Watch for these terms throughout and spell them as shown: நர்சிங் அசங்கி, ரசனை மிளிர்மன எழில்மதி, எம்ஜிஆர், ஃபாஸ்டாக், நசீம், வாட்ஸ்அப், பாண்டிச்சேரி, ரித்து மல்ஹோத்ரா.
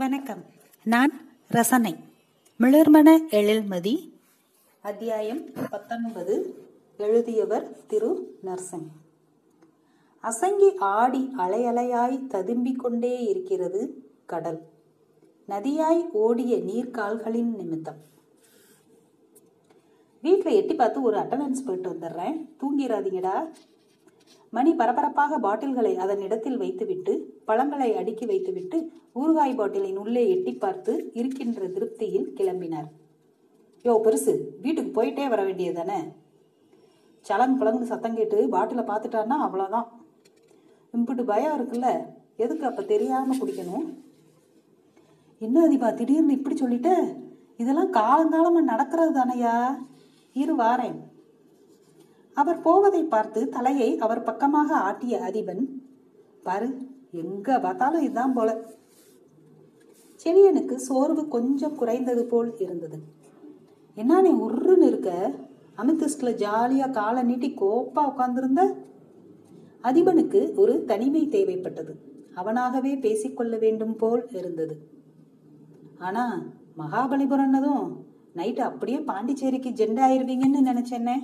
வணக்கம். நான் ரசனை மிளிர்மன எழில்மதி. அத்தியாயம் 19. எழுதியவர் திரு நர்சிங். அசங்கி ஆடி அலையலையாய் ததும்பிக் கொண்டே இருக்கிறது கடல், நதியாய் ஓடிய நீர்கால்களின் நிமித்தம். வீட்டில் எட்டி பார்த்து ஒரு அட்டண்டன்ஸ் போயிட்டு வந்துடுறேன், தூங்கிடாதீங்கடா. மணி பரபரப்பாக பாட்டில்களை அதன் இடத்தில் வைத்துவிட்டு பழங்களை அடுக்கி வைத்துவிட்டு ஊறுகாய் பாட்டிலின் உள்ளே எட்டி பார்த்து இருக்கின்ற திருப்தியில் கிளம்பினார். யோ பெருசு, வீட்டுக்கு போயிட்டே வர வேண்டியதானே. சலங்கு புலங்கு சத்தம் கேட்டு பாட்டிலை பார்த்துட்டான்னா அவ்வளோதான். இம்பிட்டு பயம் இருக்குல்ல, எதுக்கு அப்போ தெரியாமல் குடிக்கணும். என்ன அதிபா திடீர்னு இப்படி சொல்லிட்ட? இதெல்லாம் காலங்காலமாக நடக்கிறது தானையா. இரு வாரேன். அவர் போவதை பார்த்து தலையை அவர் பக்கமாக ஆட்டிய அதிபன், பாரு எங்க பார்த்தாலும் இதுதான் போல. செவியனுக்கு சோர்வு கொஞ்சம் குறைந்தது போல் இருந்தது. என்ன நீ உருன்னு இருக்க? அமிர்திஸ்ட்ல ஜாலியா காலை நீட்டி கோப்பா உட்கார்ந்திருந்த. அதிபனுக்கு ஒரு தனிமை தேவைப்பட்டது, அவனாகவே பேசிக்கொள்ள வேண்டும் போல் இருந்தது. ஆனா மகாபலிபுரம்னதும் நைட்டு அப்படியே பாண்டிச்சேரிக்கு ஜெண்டா ஆயிருவீங்கன்னு நினைச்சேன்னே.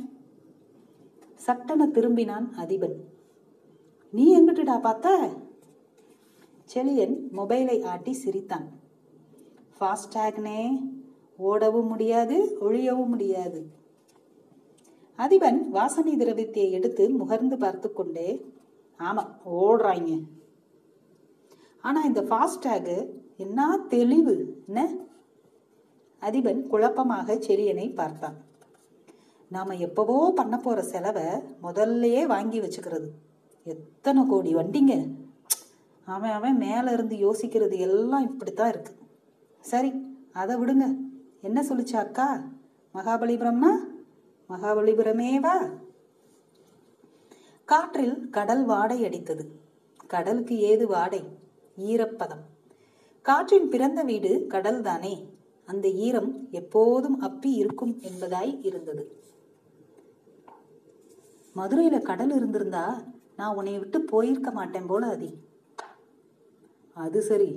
சட்டன திரும்பினான் அதிபன். நீ எங்கிட்டுடா பார்த்த? செலியன் மொபைலை ஆட்டி சிரித்தான். ஃபாஸ்டாக்னே, ஓடவும் முடியாது ஒழியவும் முடியாது. அதிபன் வாசனை திரவியத்தை எடுத்து முகர்ந்து பார்த்து கொண்டே, ஆமா ஓடுறாங்க, ஆனா இந்த ஃபாஸ்டாக் என்ன தெளிவு என்ன? அதிபன் குழப்பமாக செலியனை பார்த்தான். நாம் எப்பவோ பண்ண போகிற செலவை முதல்லையே வாங்கி வச்சுக்கிறது. எத்தனை கோடி வண்டிங்க. அவன் அவன் மேலே இருந்து யோசிக்கிறது எல்லாம் இப்படித்தான் இருக்கு. சரி அதை விடுங்க. என்ன சொல்லிச்சா அக்கா? மகாபலிபுரம்னா மகாபலிபுரமேவா. காற்றில் கடல் வாடை அடித்தது. கடலுக்கு ஏது வாடை? ஈரப்பதம். காற்றின் பிறந்த வீடு கடல் தானே. அந்த ஈரம் எப்போதும் அப்பி இருக்கும் என்பதாய் இருந்தது. மதுரையில கடல் இருந்திருந்தா நான் உன்னை விட்டு போயிருக்க மாட்டேன் போல. அதி அது சரி,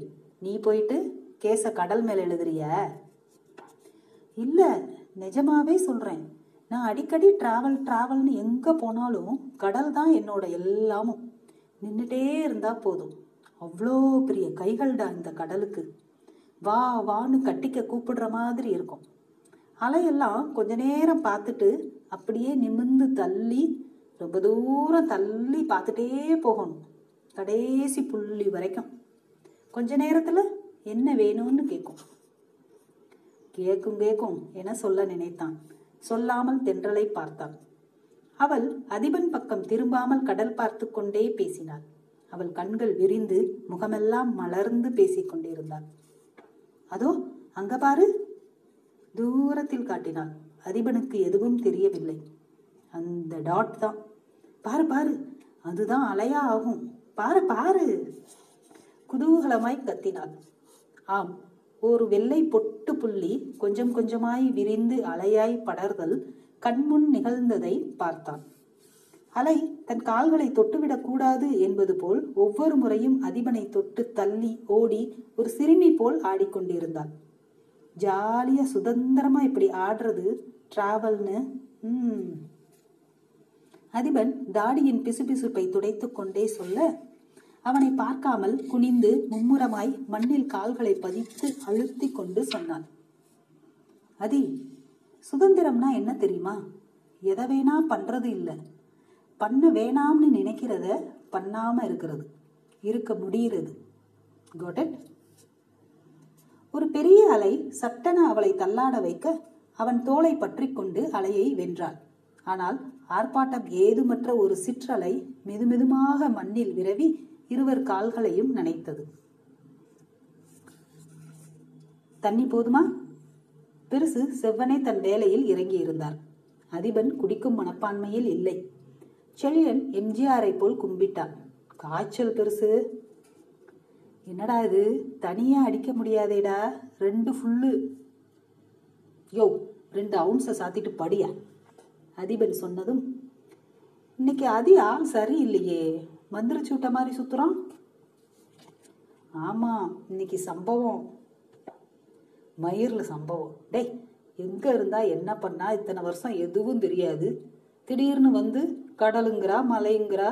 நீ போயிட்டு கேச கடல் மேல எழுதுறிய? இல்ல நிஜமாவே சொல்றேன், நான் அடிக்கடி டிராவல்னு எங்க போனாலும் கடல் தான் என்னோட எல்லாமும். நின்றுட்டே இருந்தா போதும், அவ்வளோ பெரிய கைகள்டா இந்த கடலுக்கு. வா வான்னு கட்டிக்க கூப்பிடுற மாதிரி இருக்கும். அலையெல்லாம் கொஞ்ச நேரம் பார்த்துட்டு அப்படியே நிமிர்ந்து தள்ளி ரொம்ப தூரம் தள்ளி பார்த்துட்டே போகணும், கடைசி புள்ளி வரைக்கும். கொஞ்ச நேரத்துல என்ன வேணும்னு கேட்கும் என சொல்ல நினைத்தான். சொல்லாமல் தென்றலை பார்த்தான். அவள் அதிபன் பக்கம் திரும்பாமல் கடல் பார்த்து கொண்டே பேசினாள். அவள் கண்கள் விரிந்து முகமெல்லாம் மலர்ந்து பேசிக்கொண்டிருந்தாள். அதோ அங்க பாரு, தூரத்தில் காட்டினாள். அதிபனுக்கு எதுவும் தெரியவில்லை. அந்த டாட் தான். பாரு பாரு, அதுதான் அலையா ஆகும், பாரு பாரு, குதூகலமாய் கத்தினாள். ஆம், ஒரு வெள்ளை பொட்டு புள்ளி கொஞ்சம் கொஞ்சமாய் விரிந்து அலையாய் படர்தல் கண்முன் நிகழ்ந்ததை பார்த்தான். அலை தன் கால்களை தொட்டுவிடக் கூடாது என்பது போல் ஒவ்வொரு முறையும் அதிபனை தொட்டு தள்ளி ஓடி ஒரு சிறுமி போல் ஆடிக்கொண்டிருந்தாள். ஜாலியா சுதந்திரமா இப்படி ஆடுறது டிராவல்னு. அதிபன் தாடியின் பிசுபிசுப்பை துடைத்து கொண்டே சொல்ல, அவனை பார்க்காமல் குனிந்து மும்முரமாய் மண்ணில் கால்களை பதித்து அழுத்தி கொண்டு சொன்னான். அதி, சுதந்திரம்னா என்ன தெரியுமா? எதை வேணா பண்றது இல்லை, பண்ண வேணாம்னு நினைக்கிறத பண்ணாம இருக்கிறது, இருக்க முடிகிறது. Got it? ஒரு பெரிய அலை சட்டென அவளை தள்ளாட வைக்க அவன் தோளை பற்றி கொண்டு அலையை வென்றாள். ஆனால் ஆர்ப்பாட்டம் ஏதுமற்ற ஒரு சிற்றலை மெதுமெதுமாக மண்ணில் விரவி இருவர் கால்களையும் நனைத்தது. தண்ணி போதுமா? பெருசு செவ்வனே தன் வேலையில் இறங்கி இருந்தார். அதிபன் குடிக்கும் மனப்பான்மையில் இல்லை. செழியன் எம்ஜிஆரை போல் கும்பிட்டான். காய்ச்சல் பெருசு. என்னடா இது, தனியா அடிக்க முடியாதேடா, ரெண்டு ஃபுல்லு. யோ 2 அவுன்ஸை சாத்திட்டு படியா, அதிபன் சொன்னதும், இன்னைக்கு அதியா சரி இல்லையே, மந்திரிச்சு விட்ட மாதிரி சுத்துறான். ஆமாம், இன்னைக்கு சம்பவம், மயிரில் சம்பவம். டேய், எங்கே இருந்தா என்ன பண்ணா, இத்தனை வருஷம் எதுவும் தெரியாது, திடீர்னு வந்து கடலுங்கிறா மலைங்கிறா,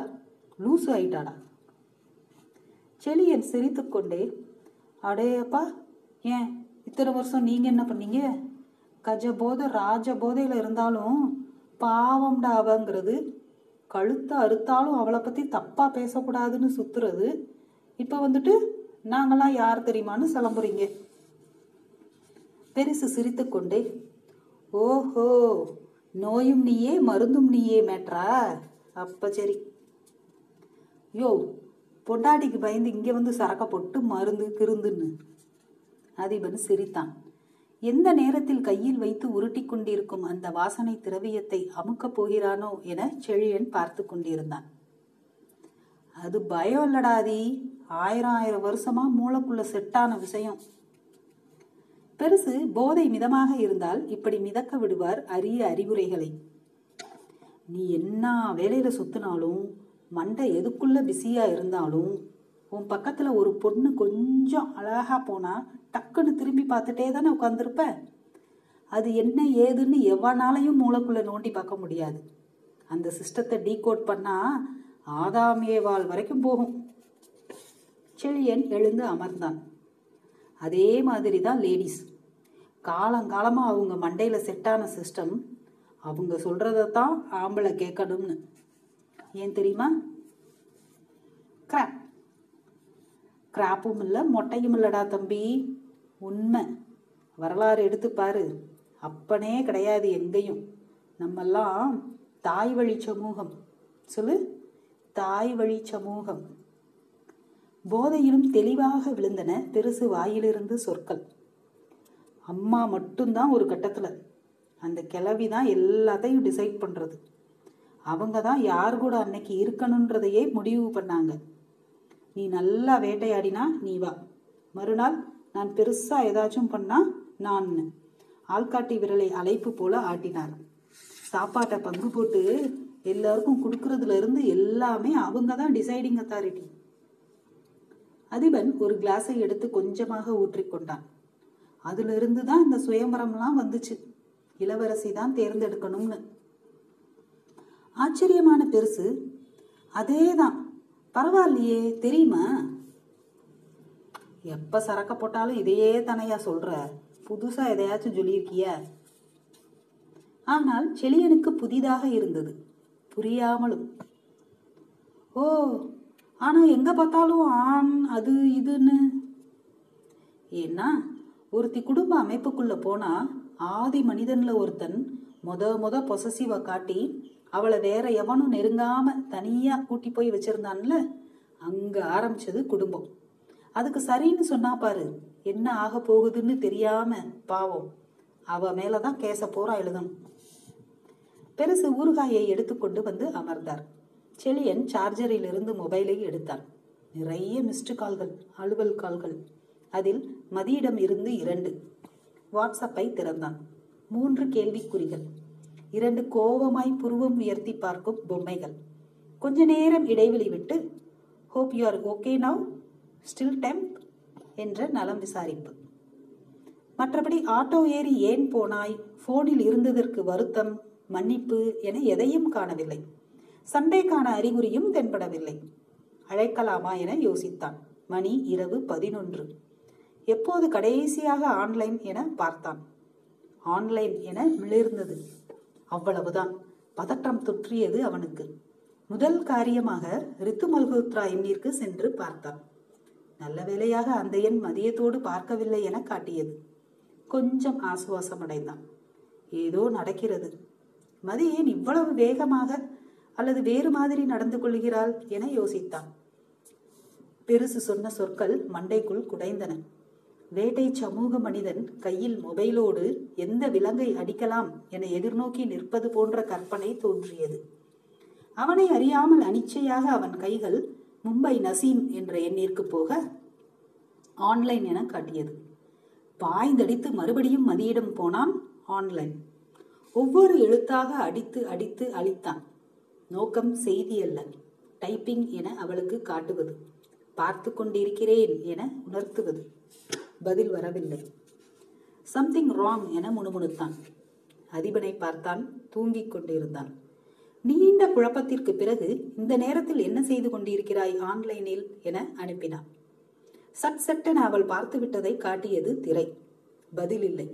லூசு ஆயிட்டாடா. செளியன் சிரித்து கொண்டே, அடேப்பா, ஏன் இத்தனை வருஷம் நீங்கள் என்ன பண்ணீங்க? கஜபோதை ராஜபோதையில் இருந்தாலும் பாவம்டா அவங்கிறது, கழுத்தை அறுத்தாலும் அவளை பற்றி தப்பாக பேசக்கூடாதுன்னு சுற்றுறது, இப்போ வந்துட்டு நாங்களாம் யார் தெரியுமான்னு சிலம்புறீங்க. பெருசு சிரித்து கொண்டே, ஓஹோ, நோயும் நீயே மருந்தும் நீயே மேட்ரா, அப்போ சரி. யோ, பொண்டாட்டிக்கு பயந்து இங்கே வந்து சரக்க போட்டு மருந்து கிருந்துன்னு. அதிபன் சிரித்தான். எந்த நேரத்தில் கையில் வைத்து உருட்டி கொண்டிருக்கும் அந்த வாசனை திரவியத்தை அமுக்கப் போகிறானோ என செழியன் பார்த்து கொண்டிருந்தான். அது பயம் இல்லடாதி, ஆயிரம் ஆயிரம் வருஷமா மூளைக்குள்ள செட்டான விஷயம். பெருசு போதை மிதமாக இருந்தால் இப்படி மிதக்க விடுவார் அரிய அறிவுரைகளை. நீ என்ன வேலையில சுத்தினாலும், மண்டை எதுக்குள்ள பிஸியா இருந்தாலும், உன் பக்கத்துல ஒரு பொண்ணு கொஞ்சம் அழகா போனா டக்குன்னு திரும்பி பார்த்துட்டே தானே உட்காந்துருப்ப. அது என்ன ஏதுன்னு எவனாலையும் மூளைக்குள்ள நோண்டி பார்க்க முடியாது. அந்த சிஸ்டத்தை டீகோட் பண்ணா ஆதாமேவாள் வரைக்கும் போகும். செழியன் எழுந்து அமர்ந்தான். அதே மாதிரி தான் லேடிஸ், காலங்காலமாக அவங்க மண்டையில் செட்டான சிஸ்டம், அவங்க சொல்றதான் ஆம்பளை கேட்கணும்னு. ஏன் தெரியுமா? கிராப் கிராப்பும் இல்லை மொட்டையும் இல்லடா தம்பி, உண்மை. வரலாறு எடுத்துப்பாரு, அப்பனே கிடையாது எங்கேயும். நம்மெல்லாம் தாய் வழி சமூகம். சொல்லு, தாய் வழி சமூகம். போதையிலும் தெளிவாக விழுந்தன பெருசு வாயிலிருந்து சொற்கள். அம்மா மட்டும்தான் ஒரு கட்டத்தில், அந்த கிளவி தான் எல்லாத்தையும் டிசைட் பண்ணுறது. அவங்க தான் யார் கூட அன்னைக்கு இருக்கணுன்றதையே முடிவு பண்ணாங்க. நீ நல்லா வேட்டையாடினா நீ வா, மறுநாள் நான் பெருசா ஏதாச்சும் பண்ணா நான், ஆள்காட்டி விரலை அழைப்பு போல ஆட்டினார். சாப்பாட்டை பங்கு போட்டு எல்லாருக்கும் கொடுக்கறதுல இருந்து எல்லாமே அவங்க தான் டிசைடிங் அத்தாரிட்டி. அதிபன் ஒரு கிளாஸை எடுத்து கொஞ்சமாக ஊற்றிக்கொண்டான். அதுல இருந்து தான் இந்த சுயம்பரம்லாம் வந்துச்சு, இளவரசி தான் தேர்ந்தெடுக்கணும்னு. ஆச்சரியமான பெருசு, அதே தான், பரவாயில்லையே, தெரியுமா? எப்ப சரக்க போட்டாலும் இதையே தனையா சொல்ற, புதுசா எதையாச்சும் சொல்லியிருக்கிய? ஆனால் செளியனுக்கு புதிதாக இருந்தது, புரியாமலும். ஓ, ஆனா எங்க பார்த்தாலும் ஆண் அது இதுன்னு. ஏன்னா ஒருத்தி குடும்ப அமைப்புக்குள்ள போனா ஆதி மனிதன்ல ஒருத்தன் மொத பொசசிவ காட்டி அவளை வேற எவனும் நெருங்காம தனியா கூட்டி போய் வச்சிருந்தான்ல, அங்க ஆரம்பிச்சது குடும்பம். அதுக்கு சரின்னு சொன்னா பாரு, என்ன ஆக போகுதுன்னு தெரியாம பாவம் அவ மேலதான் கேச போறா எழுதணும். பெருசு ஊறுகாயை எடுத்துக்கொண்டு வந்து அமர்ந்தார். செளியன் சார்ஜரில் இருந்து மொபைலை எடுத்தான். நிறைய மிஸ்டு கால்கள், அலுவல் கால்கள். அதில் மதியிடம் இருந்து 2. வாட்ஸ்அப்பை திறந்தான். 3 கேள்விக்குறிகள், 2 கோபமாய் புருவம் உயர்த்தி பார்க்கும் பொம்மைகள். கொஞ்ச நேரம் இடைவெளி விட்டு, hope you are okay now, still temp என்ற நலம் விசாரிப்பு. மற்றபடி ஆட்டோ ஏறி ஏன் போனாய், போனில் இருந்ததற்கு வருத்தம், மன்னிப்பு என எதையும் காணவில்லை. சண்டைக்கான அறிகுறியும் தென்படவில்லை. அழைக்கலாமா என யோசித்தான். மணி இரவு 11. எப்போது கடைசியாக ஆன்லைன் என பார்த்தான். ஆன்லைன் என மிளிர்ந்தது. அவ்வளவுதான், பதற்றம் தொற்றியது அவனுக்கு. முதல் காரியமாக ரித்து மல்ஹோத்ரா எண்ணிற்கு சென்று பார்த்தான். நல்ல வேளையாக அந்த எண் மதியத்தோடு பார்க்கவில்லை என காட்டியது. கொஞ்சம் ஆசுவாசம் அடைந்தான். ஏதோ நடக்கிறது, மதி ஏன் இவ்வளவு வேகமாக அல்லது வேறு மாதிரி நடந்து கொள்கிறாள் என யோசித்தான். பெருசு சொன்ன சொற்கள் மண்டைக்குள் குடைந்தன. வேட்டை சமூக மனிதன் கையில் மொபைலோடு எந்த விலங்கை அடிக்கலாம் என எதிர்நோக்கி நிற்பது போன்ற கற்பனை தோன்றியது. அவனை அறியாமல் அனிச்சையாக அவன் கைகள் மும்பை நசீம் என்ற எண்ணிற்கு போக ஆன்லைன் என காட்டியது. பாய்ந்தடித்து மறுபடியும் மதியிடம் போனான். ஆன்லைன். ஒவ்வொரு எழுத்தாக அடித்து அடித்து அழித்தான். நோக்கம் செய்தி அல்ல, டைப்பிங் என அவளுக்கு காட்டுவது. பார்த்து கொண்டிருக்கிறேன் என உணர்த்துவது. பதில் வரவில்லை. சம்திங் ராங் என முணுமுணுத்தான். அதிபனை பார்த்தான். தூங்கிக் கொண்டிருந்தான். நீண்ட குழப்பத்திற்கு பிறகு, இந்த நேரத்தில் என்ன செய்து கொண்டிருக்கிறாய் ஆன்லைனில் என அனுப்பினான். சட் சட்டென அவள் பார்த்து விட்டதை காட்டியது திரை. பதில் இல்லை.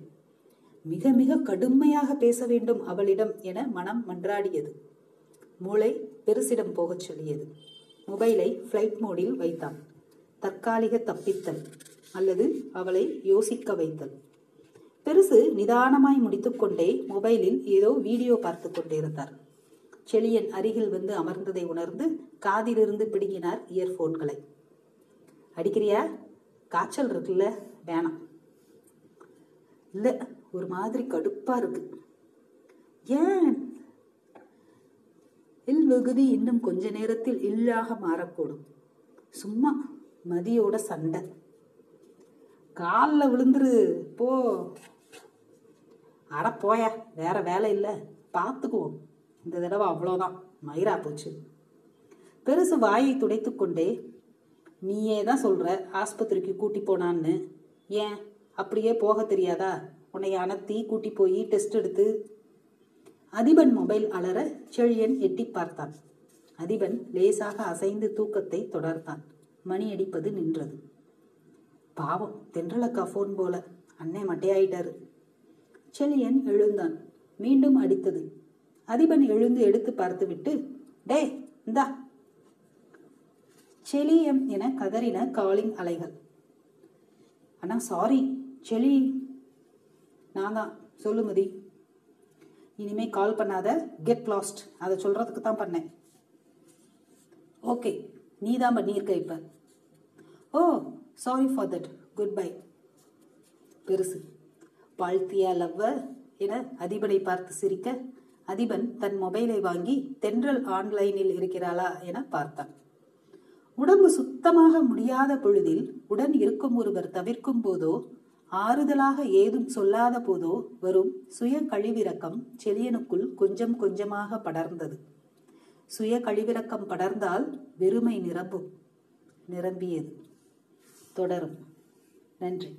மிக மிக கடுமையாக பேச வேண்டும் அவளிடம் என மனம் மன்றாடியது. மூளை பெருசிடம் போகச் சொல்லியது. மொபைலை ஃப்ளைட் மோடில் வைத்தான். தற்காலிக தப்பித்தல் அல்லது அவளை யோசிக்க வைத்தல். பெருசு நிதானமாய் முடித்துக்கொண்டே மொபைலில் ஏதோ வீடியோ பார்த்து கொண்டிருந்தார். செளியன் அருகில் வந்து அமர்ந்ததை உணர்ந்து காதிலிருந்து பிடுங்கினார் இயர்போன்களை. அடிக்கிறியா? காய்ச்சல் இருக்குல்ல? வேணாம். இல்லை, ஒரு மாதிரி கடுப்பா இருக்கு. ஏன்? இல் வெகுதி இன்னும் கொஞ்ச நேரத்தில் இல்லாக மாறக்கூடும். சும்மா மதியோட சண்டை. காலில் விழுந்துரு போ. அட போயா, வேற வேலை இல்லை, பார்த்துக்குவோம். இந்த தடவை அவ்வளோதான், மயிரா போச்சு. பெருசு வாயை துடைத்து கொண்டே, நீயே தான் சொல்கிற ஆஸ்பத்திரிக்கு கூட்டி போனான்னு. ஏன் அப்படியே போக தெரியாதா? உன்னை அனத்தி கூட்டி போய் டெஸ்ட் எடுத்து. அதிபன் மொபைல் அலற செழியன் எட்டி பார்த்தான். அதிபன் லேசாக அசைந்து தூக்கத்தை தொடர்ந்தான். மணி அடிப்பது நின்றது. பாவம், தென்றலக்கா ஃபோன் போல. அன்னை மட்டையாயிட்டாரு. செழியன் எழுந்தான். மீண்டும் அடித்தது. அதிபன் எழுந்து எடுத்து பார்த்து விட்டு, டே இந்தா செளியம் என கதறின காலிங் அலைகள். அண்ணா சாரி செளி. நான் தான். சொல்லுமதி. இனிமே கால் பண்ணாத, கெட் லாஸ்ட். அதை சொல்றதுக்கு தான் பண்ணேன். ஓகே, நீ தான் பண்ணியிருக்க இப்ப. Oh sorry for that, good bye. பெருசு வாழ்த்தியா லவ்வ என அதிபனை பார்த்து சிரிக்க, அதிபன் தன் மொபைலை வாங்கி தென்றல் ஆன்லைனில் இருக்கிறாளா என பார்த்தான். உடம்பு சுத்தமாக முடியாத பொழுதில் உடன் இருக்கும் ஒருவர் தவிர்க்கும் போதோ ஆறுதலாக ஏதும் சொல்லாத போதோ வரும் சுய கழிவிரக்கம் செளியனுக்குள் கொஞ்சம் கொஞ்சமாக படர்ந்தது. சுய கழிவிரக்கம் படர்ந்தால் வெறுமை நிரம்பும். நிரம்பியது. தொடரும். நன்றி.